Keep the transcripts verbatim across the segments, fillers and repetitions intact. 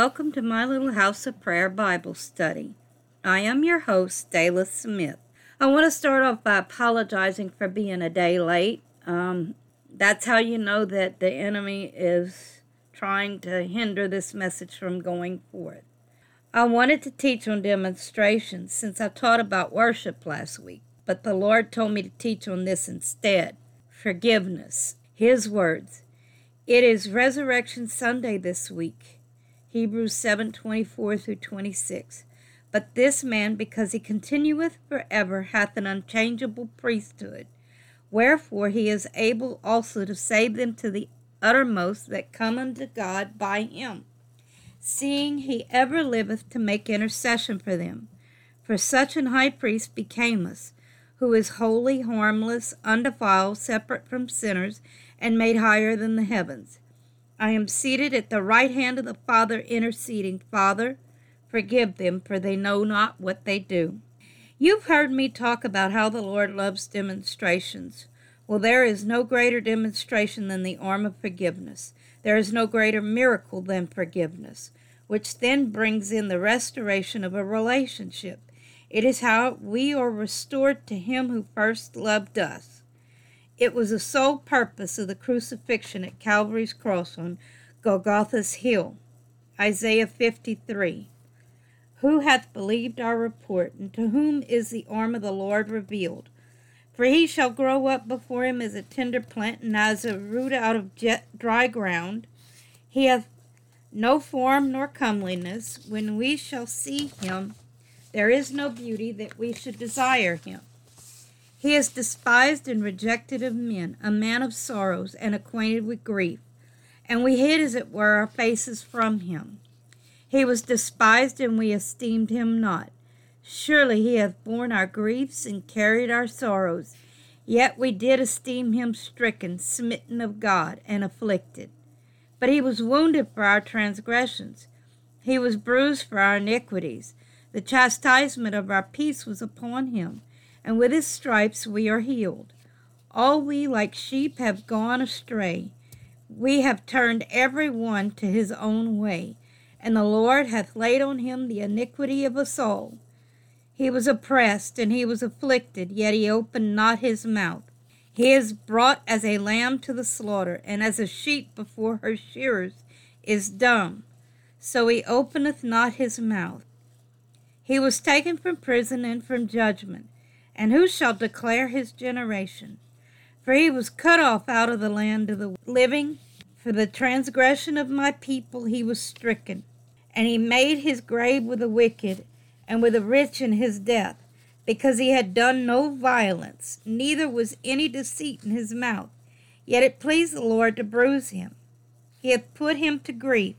welcome to my little House of Prayer Bible study. I am your host, DeLa Smith. I want to start off by apologizing for being a day late. Um, that's how you know that the enemy is trying to hinder this message from going forth. I wanted to teach on demonstrations since I taught about worship last week, but the Lord told me to teach on this instead, forgiveness. His words. It is Resurrection Sunday this week, Hebrews seven twenty-four through twenty-six. But this man, because he continueth forever, hath an unchangeable priesthood. Wherefore he is able also to save them to the uttermost that come unto God by him, seeing he ever liveth to make intercession for them. For such an high priest became us, who is holy, harmless, undefiled, separate from sinners, and made higher than the heavens. I am seated at the right hand of the Father, interceding. Father, forgive them, for they know not what they do. You've heard me talk about how the Lord loves demonstrations. Well, there is no greater demonstration than the arm of forgiveness. There is no greater miracle than forgiveness, which then brings in the restoration of a relationship. It is how we are restored to him who first loved us. It was the sole purpose of the crucifixion at Calvary's cross on Golgotha's hill. Isaiah fifty-three. Who hath believed our report, and to whom is the arm of the Lord revealed? For he shall grow up before him as a tender plant, and as a root out of dry ground. He hath no form nor comeliness. When we shall see him, there is no beauty that we should desire him. He is despised and rejected of men, a man of sorrows and acquainted with grief. And we hid, as it were, our faces from him. He was despised, and we esteemed him not. Surely he hath borne our griefs and carried our sorrows. Yet we did esteem him stricken, smitten of God, and afflicted. But he was wounded for our transgressions. He was bruised for our iniquities. The chastisement of our peace was upon him, and with his stripes we are healed. All we like sheep have gone astray. We have turned every one to his own way, and the Lord hath laid on him the iniquity of us all. He was oppressed, and he was afflicted, yet he opened not his mouth. He is brought as a lamb to the slaughter, and as a sheep before her shearers is dumb. So he openeth not his mouth. He was taken from prison and from judgment. And who shall declare his generation? For he was cut off out of the land of the living. For the transgression of my people he was stricken. And he made his grave with the wicked, and with the rich in his death, because he had done no violence, neither was any deceit in his mouth. Yet it pleased the Lord to bruise him. He hath put him to grief.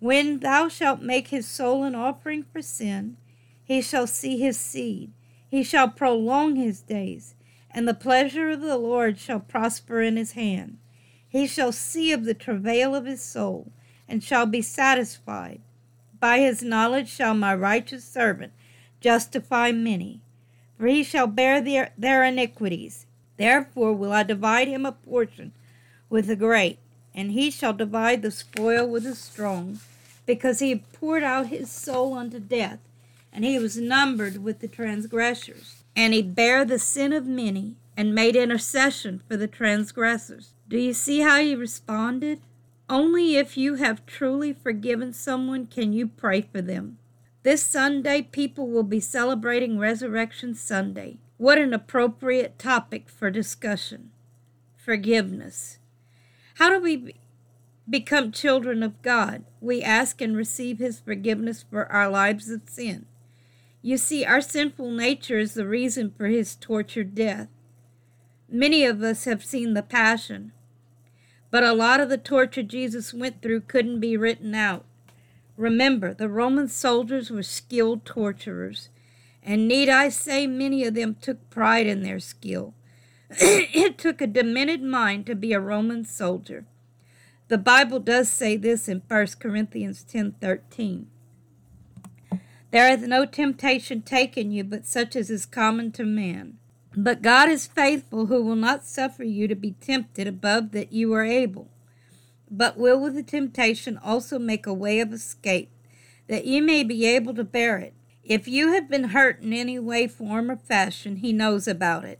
When thou shalt make his soul an offering for sin, he shall see his seed. He shall prolong his days, and the pleasure of the Lord shall prosper in his hand. He shall see of the travail of his soul, and shall be satisfied. By his knowledge shall my righteous servant justify many, for he shall bear their, their iniquities. Therefore will I divide him a portion with the great, and he shall divide the spoil with the strong, because he poured out his soul unto death. And he was numbered with the transgressors. And he bare the sin of many, and made intercession for the transgressors. Do you see how he responded? Only if you have truly forgiven someone can you pray for them. This Sunday, people will be celebrating Resurrection Sunday. What an appropriate topic for discussion. Forgiveness. How do we become children of God? We ask and receive his forgiveness for our lives of sin. You see, our sinful nature is the reason for his tortured death. Many of us have seen the passion, but a lot of the torture Jesus went through couldn't be written out. Remember, the Roman soldiers were skilled torturers, and need I say, many of them took pride in their skill. It took a demented mind to be a Roman soldier. The Bible does say this in First Corinthians ten thirteen. There hath no temptation taken you, but such as is common to man. But God is faithful, who will not suffer you to be tempted above that you are able, but will with the temptation also make a way of escape, that ye may be able to bear it. If you have been hurt in any way, form, or fashion, he knows about it.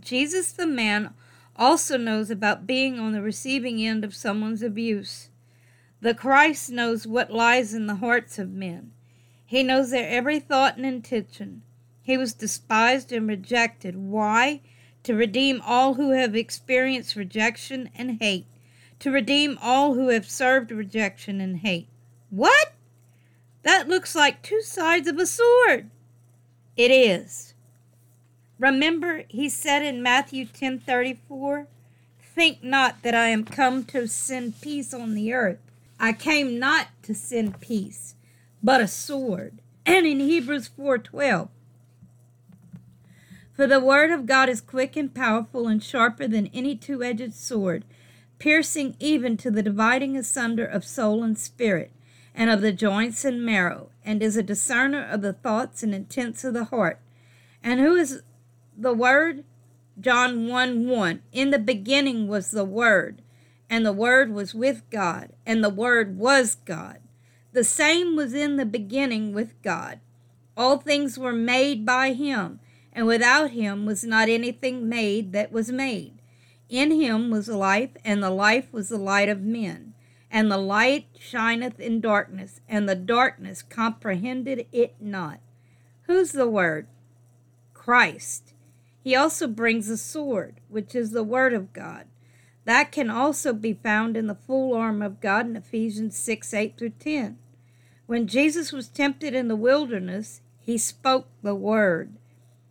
Jesus the man also knows about being on the receiving end of someone's abuse. The Christ knows what lies in the hearts of men. He knows their every thought and intention. He was despised and rejected. Why? To redeem all who have experienced rejection and hate. To redeem all who have served rejection and hate. What? That looks like two sides of a sword. It is. Remember, he said in Matthew ten thirty-four, think not that I am come to send peace on the earth. I came not to send peace, but a sword. And in Hebrews four twelve, for the word of God is quick and powerful and sharper than any two-edged sword, piercing even to the dividing asunder of soul and spirit, and of the joints and marrow, and is a discerner of the thoughts and intents of the heart. And who is the Word? John one one. In the beginning was the Word, and the Word was with God, and the Word was God. The same was in the beginning with God. All things were made by him, and without him was not anything made that was made. In him was life, and the life was the light of men. And the light shineth in darkness, and the darkness comprehended it not. Who's the Word? Christ. He also brings a sword, which is the Word of God. That can also be found in the full armor of God in Ephesians six, eight through ten. When Jesus was tempted in the wilderness, he spoke the Word.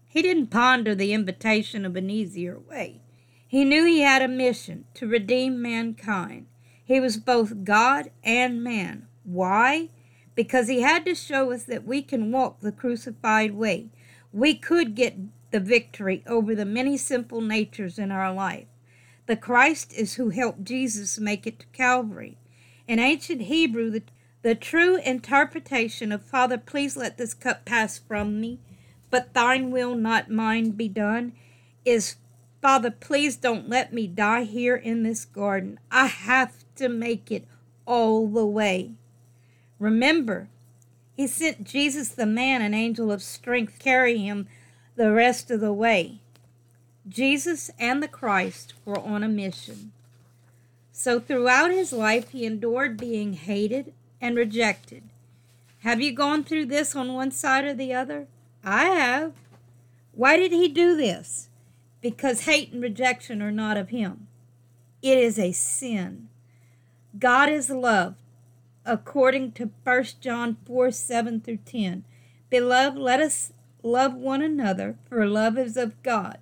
He didn't ponder the invitation of an easier way. He knew he had a mission to redeem mankind. He was both God and man. Why? Because he had to show us that we can walk the crucified way. We could get the victory over the many sinful natures in our life. The Christ is who helped Jesus make it to Calvary. In ancient Hebrew, the, the true interpretation of, Father, please let this cup pass from me, but thine will, not mine, be done, is, Father, please don't let me die here in this garden. I have to make it all the way. Remember, he sent Jesus the man, an angel of strength, to carry him the rest of the way. Jesus and the Christ were on a mission. So throughout his life, he endured being hated and rejected. Have you gone through this on one side or the other? I have. Why did he do this? Because hate and rejection are not of him. It is a sin. God is love, according to First John four, seven through ten. Beloved, let us love one another, for love is of God.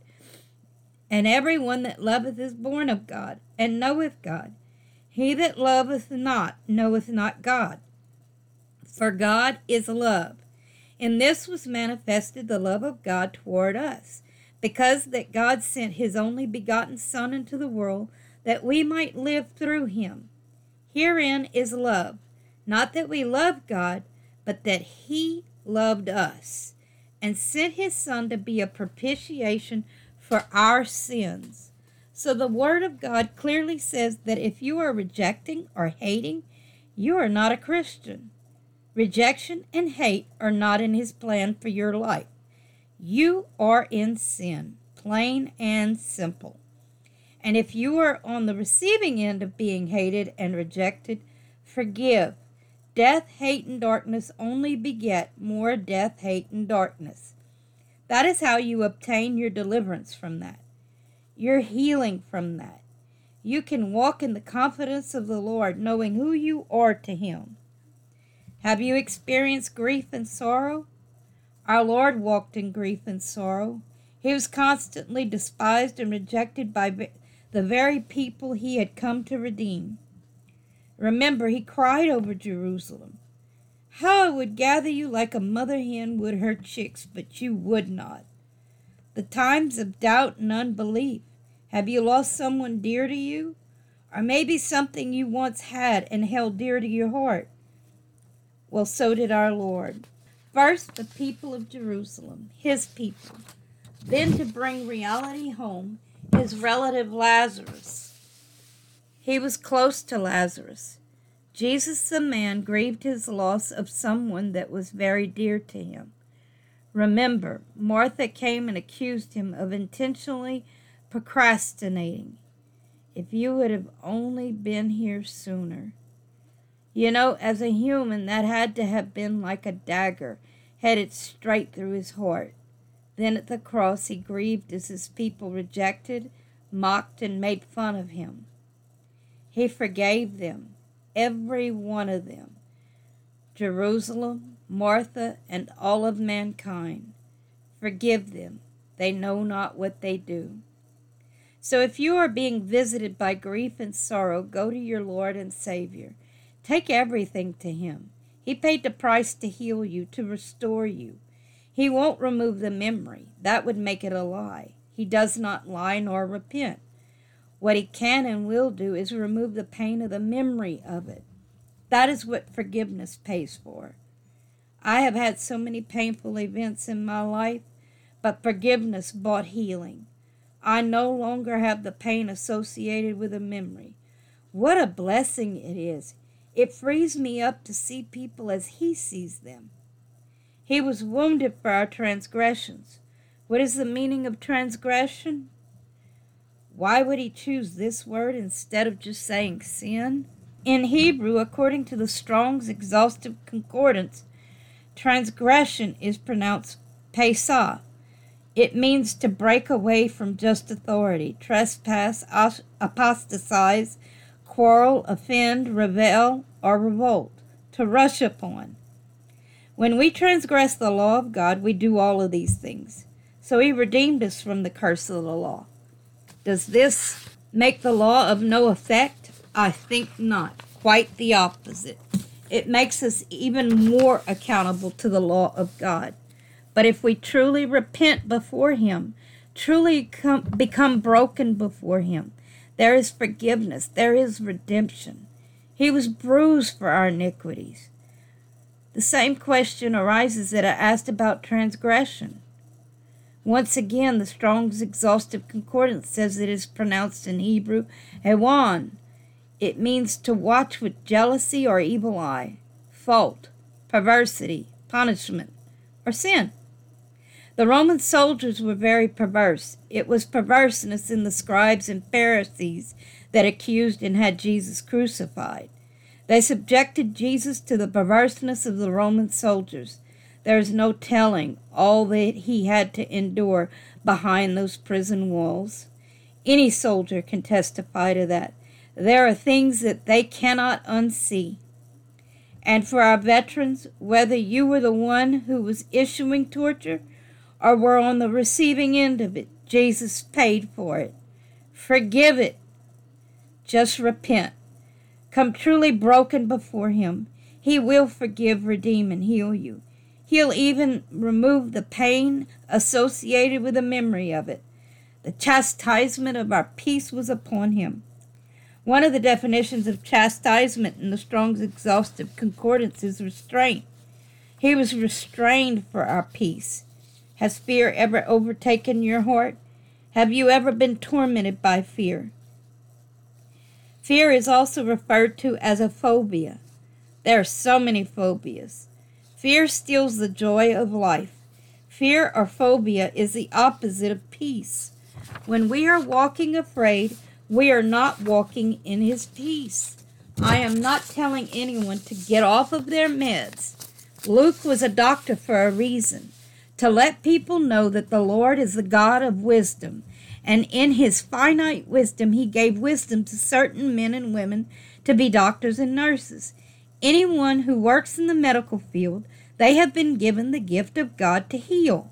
And everyone that loveth is born of God, and knoweth God. He that loveth not, knoweth not God. For God is love. In this was manifested the love of God toward us, because that God sent his only begotten Son into the world, that we might live through him. Herein is love, not that we love God, but that he loved us, and sent his Son to be a propitiation for our sins. So the Word of God clearly says that if you are rejecting or hating, you are not a Christian. Rejection and hate are not in his plan for your life. You are in sin, plain and simple. And if you are on the receiving end of being hated and rejected, forgive. Death, hate, and darkness only beget more death, hate, and darkness. That is how you obtain your deliverance from that, your healing from that. You can walk in the confidence of the Lord, knowing who you are to him. Have you experienced grief and sorrow? Our Lord walked in grief and sorrow. He was constantly despised and rejected by the very people he had come to redeem. Remember, he cried over Jerusalem. How I would gather you like a mother hen would her chicks, but you would not. The times of doubt and unbelief. Have you lost someone dear to you? Or maybe something you once had and held dear to your heart? Well, so did our Lord. First, the people of Jerusalem, his people. Then to bring reality home, his relative Lazarus. He was close to Lazarus. Jesus the man grieved his loss of someone that was very dear to him. Remember, Martha came and accused him of intentionally procrastinating. If you would have only been here sooner. You know, as a human, that had to have been like a dagger headed straight through his heart. Then at the cross he grieved as his people rejected, mocked, and made fun of him. He forgave them, every one of them, Jerusalem, Martha, and all of mankind. Forgive them, they know not what they do. So if you are being visited by grief and sorrow, go to your Lord and Savior. Take everything to him. He paid the price to heal you, to restore you. He won't remove the memory. That would make it a lie. He does not lie nor repent. What he can and will do is remove the pain of the memory of it. That is what forgiveness pays for. I have had so many painful events in my life, but forgiveness brought healing. I no longer have the pain associated with a memory. What a blessing it is. It frees me up to see people as he sees them. He was wounded for our transgressions. What is the meaning of transgression? Why would he choose this word instead of just saying sin? In Hebrew, according to the Strong's Exhaustive Concordance, transgression is pronounced pesah. It means to break away from just authority, trespass, apostatize, quarrel, offend, rebel, or revolt, to rush upon. When we transgress the law of God, we do all of these things. So he redeemed us from the curse of the law. Does this make the law of no effect? I think not. Quite the opposite. It makes us even more accountable to the law of God. But if we truly repent before him, truly come, become broken before him, there is forgiveness, there is redemption. He was bruised for our iniquities. The same question arises that I asked about transgression. Once again, the Strong's Exhaustive Concordance says it is pronounced in Hebrew, Ewan. It means to watch with jealousy or evil eye, fault, perversity, punishment, or sin. The Roman soldiers were very perverse. It was perverseness in the scribes and Pharisees that accused and had Jesus crucified. They subjected Jesus to the perverseness of the Roman soldiers. There is no telling all that he had to endure behind those prison walls. Any soldier can testify to that. There are things that they cannot unsee. And for our veterans, whether you were the one who was issuing torture or were on the receiving end of it, Jesus paid for it. Forgive it. Just repent. Come truly broken before him. He will forgive, redeem, and heal you. He'll even remove the pain associated with the memory of it. The chastisement of our peace was upon him. One of the definitions of chastisement in the Strong's Exhaustive Concordance is restraint. He was restrained for our peace. Has fear ever overtaken your heart? Have you ever been tormented by fear? Fear is also referred to as a phobia. There are so many phobias. Fear steals the joy of life. Fear or phobia is the opposite of peace. When we are walking afraid, we are not walking in his peace. I am not telling anyone to get off of their meds. Luke was a doctor for a reason, to let people know that the Lord is the God of wisdom. And in his finite wisdom, he gave wisdom to certain men and women to be doctors and nurses. Anyone who works in the medical field, they have been given the gift of God to heal.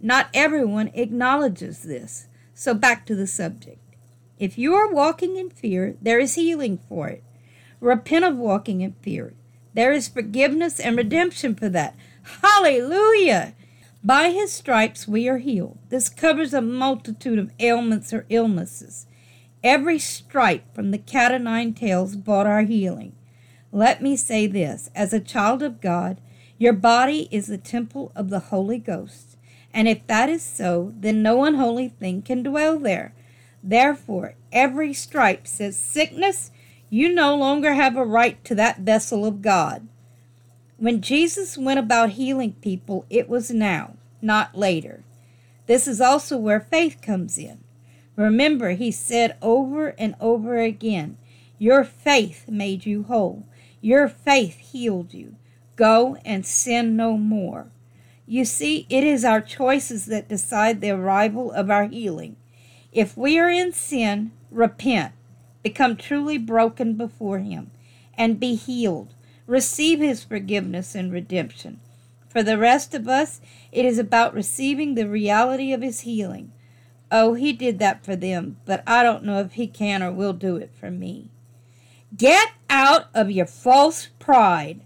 Not everyone acknowledges this. So back to the subject. If you are walking in fear, there is healing for it. Repent of walking in fear. There is forgiveness and redemption for that. Hallelujah! By his stripes we are healed. This covers a multitude of ailments or illnesses. Every stripe from the cat o' nine tails brought our healing. Let me say this, as a child of God, your body is the temple of the Holy Ghost. And if that is so, then no unholy thing can dwell there. Therefore, every stripe says, sickness, you no longer have a right to that vessel of God. When Jesus went about healing people, it was now, not later. This is also where faith comes in. Remember, he said over and over again, your faith made you whole. Your faith healed you. Go and sin no more. You see, it is our choices that decide the arrival of our healing. If we are in sin, repent, become truly broken before him, and be healed. Receive his forgiveness and redemption. For the rest of us, it is about receiving the reality of his healing. Oh, he did that for them, but I don't know if he can or will do it for me. Get out of your false pride.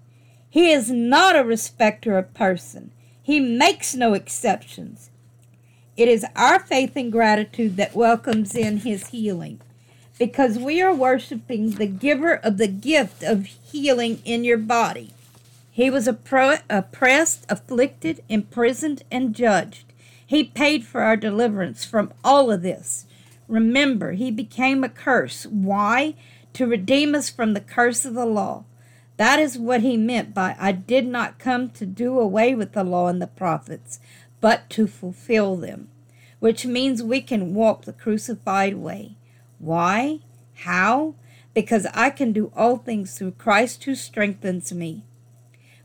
He is not a respecter of person. He makes no exceptions. It is our faith and gratitude that welcomes in his healing, because we are worshiping the giver of the gift of healing in your body. He was oppressed, afflicted, imprisoned, and judged. He paid for our deliverance from all of this. Remember, he became a curse. Why? To redeem us from the curse of the law. That is what he meant by, I did not come to do away with the law and the prophets, but to fulfill them, which means we can walk the crucified way. Why? How? Because I can do all things through Christ who strengthens me.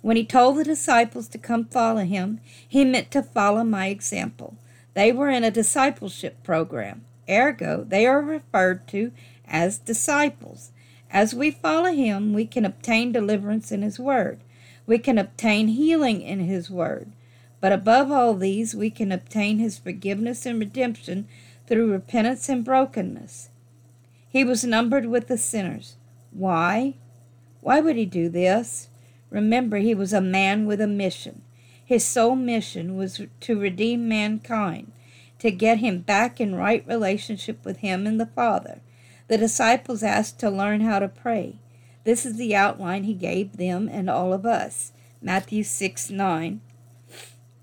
When he told the disciples to come follow him, he meant to follow my example. They were in a discipleship program. Ergo, they are referred to as disciples. As we follow him, we can obtain deliverance in his word. We can obtain healing in his word. But above all these, we can obtain his forgiveness and redemption through repentance and brokenness. He was numbered with the sinners. Why? Why would he do this? Remember, he was a man with a mission. His sole mission was to redeem mankind, to get him back in right relationship with him and the Father. The disciples asked to learn how to pray. This is the outline he gave them and all of us. Matthew six nine.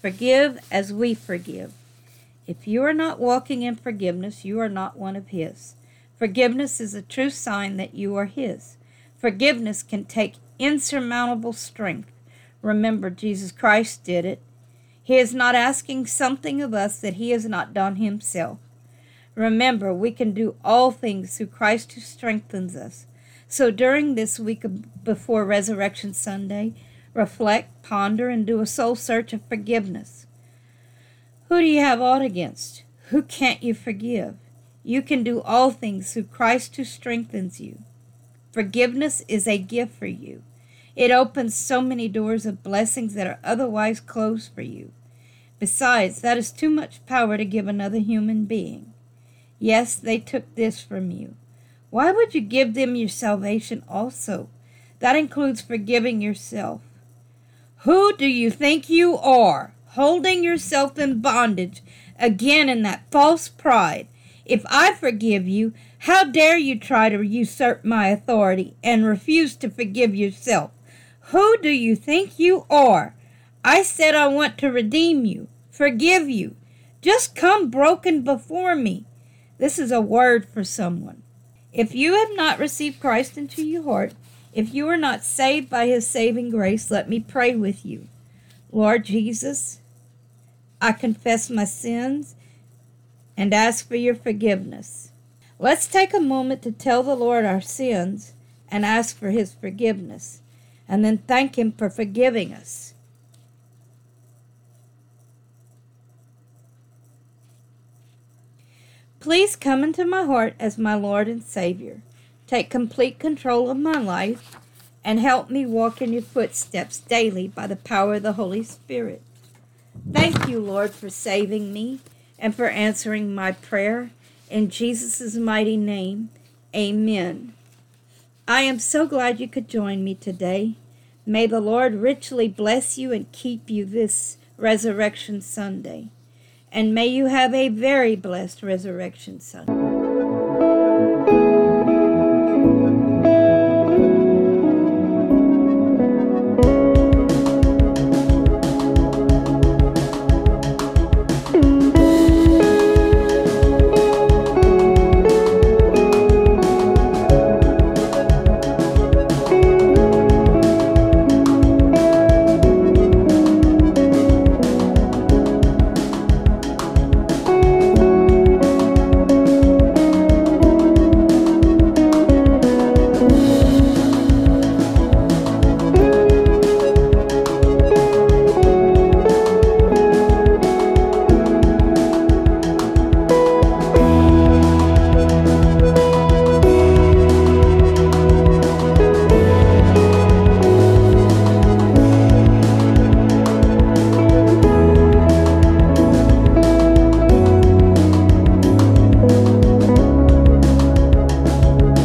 forgive as we forgive. If you are not walking in forgiveness, you are not one of his. Forgiveness is a true sign that you are his. Forgiveness can take insurmountable strength. Remember, Jesus Christ did it. He is not asking something of us that he has not done himself. Remember, we can do all things through Christ who strengthens us. So during this week before Resurrection Sunday, reflect, ponder, and do a soul search of forgiveness. Who do you have aught against? Who can't you forgive? You can do all things through Christ who strengthens you. Forgiveness is a gift for you. It opens so many doors of blessings that are otherwise closed for you. Besides, that is too much power to give another human being. Yes, they took this from you. Why would you give them your salvation also? That includes forgiving yourself. Who do you think you are? Holding yourself in bondage, again in that false pride. If I forgive you, how dare you try to usurp my authority and refuse to forgive yourself? Who do you think you are? I said I want to redeem you, forgive you. Just come broken before me. This is a word for someone. If you have not received Christ into your heart, if you are not saved by his saving grace, let me pray with you. Lord Jesus, I confess my sins and ask for your forgiveness. Let's take a moment to tell the Lord our sins and ask for his forgiveness, and then thank him for forgiving us. Please come into my heart as my Lord and Savior. Take complete control of my life and help me walk in your footsteps daily by the power of the Holy Spirit. Thank you, Lord, for saving me and for answering my prayer. In Jesus' mighty name, amen. I am so glad you could join me today. May the Lord richly bless you and keep you this Resurrection Sunday. And may you have a very blessed Resurrection Sunday.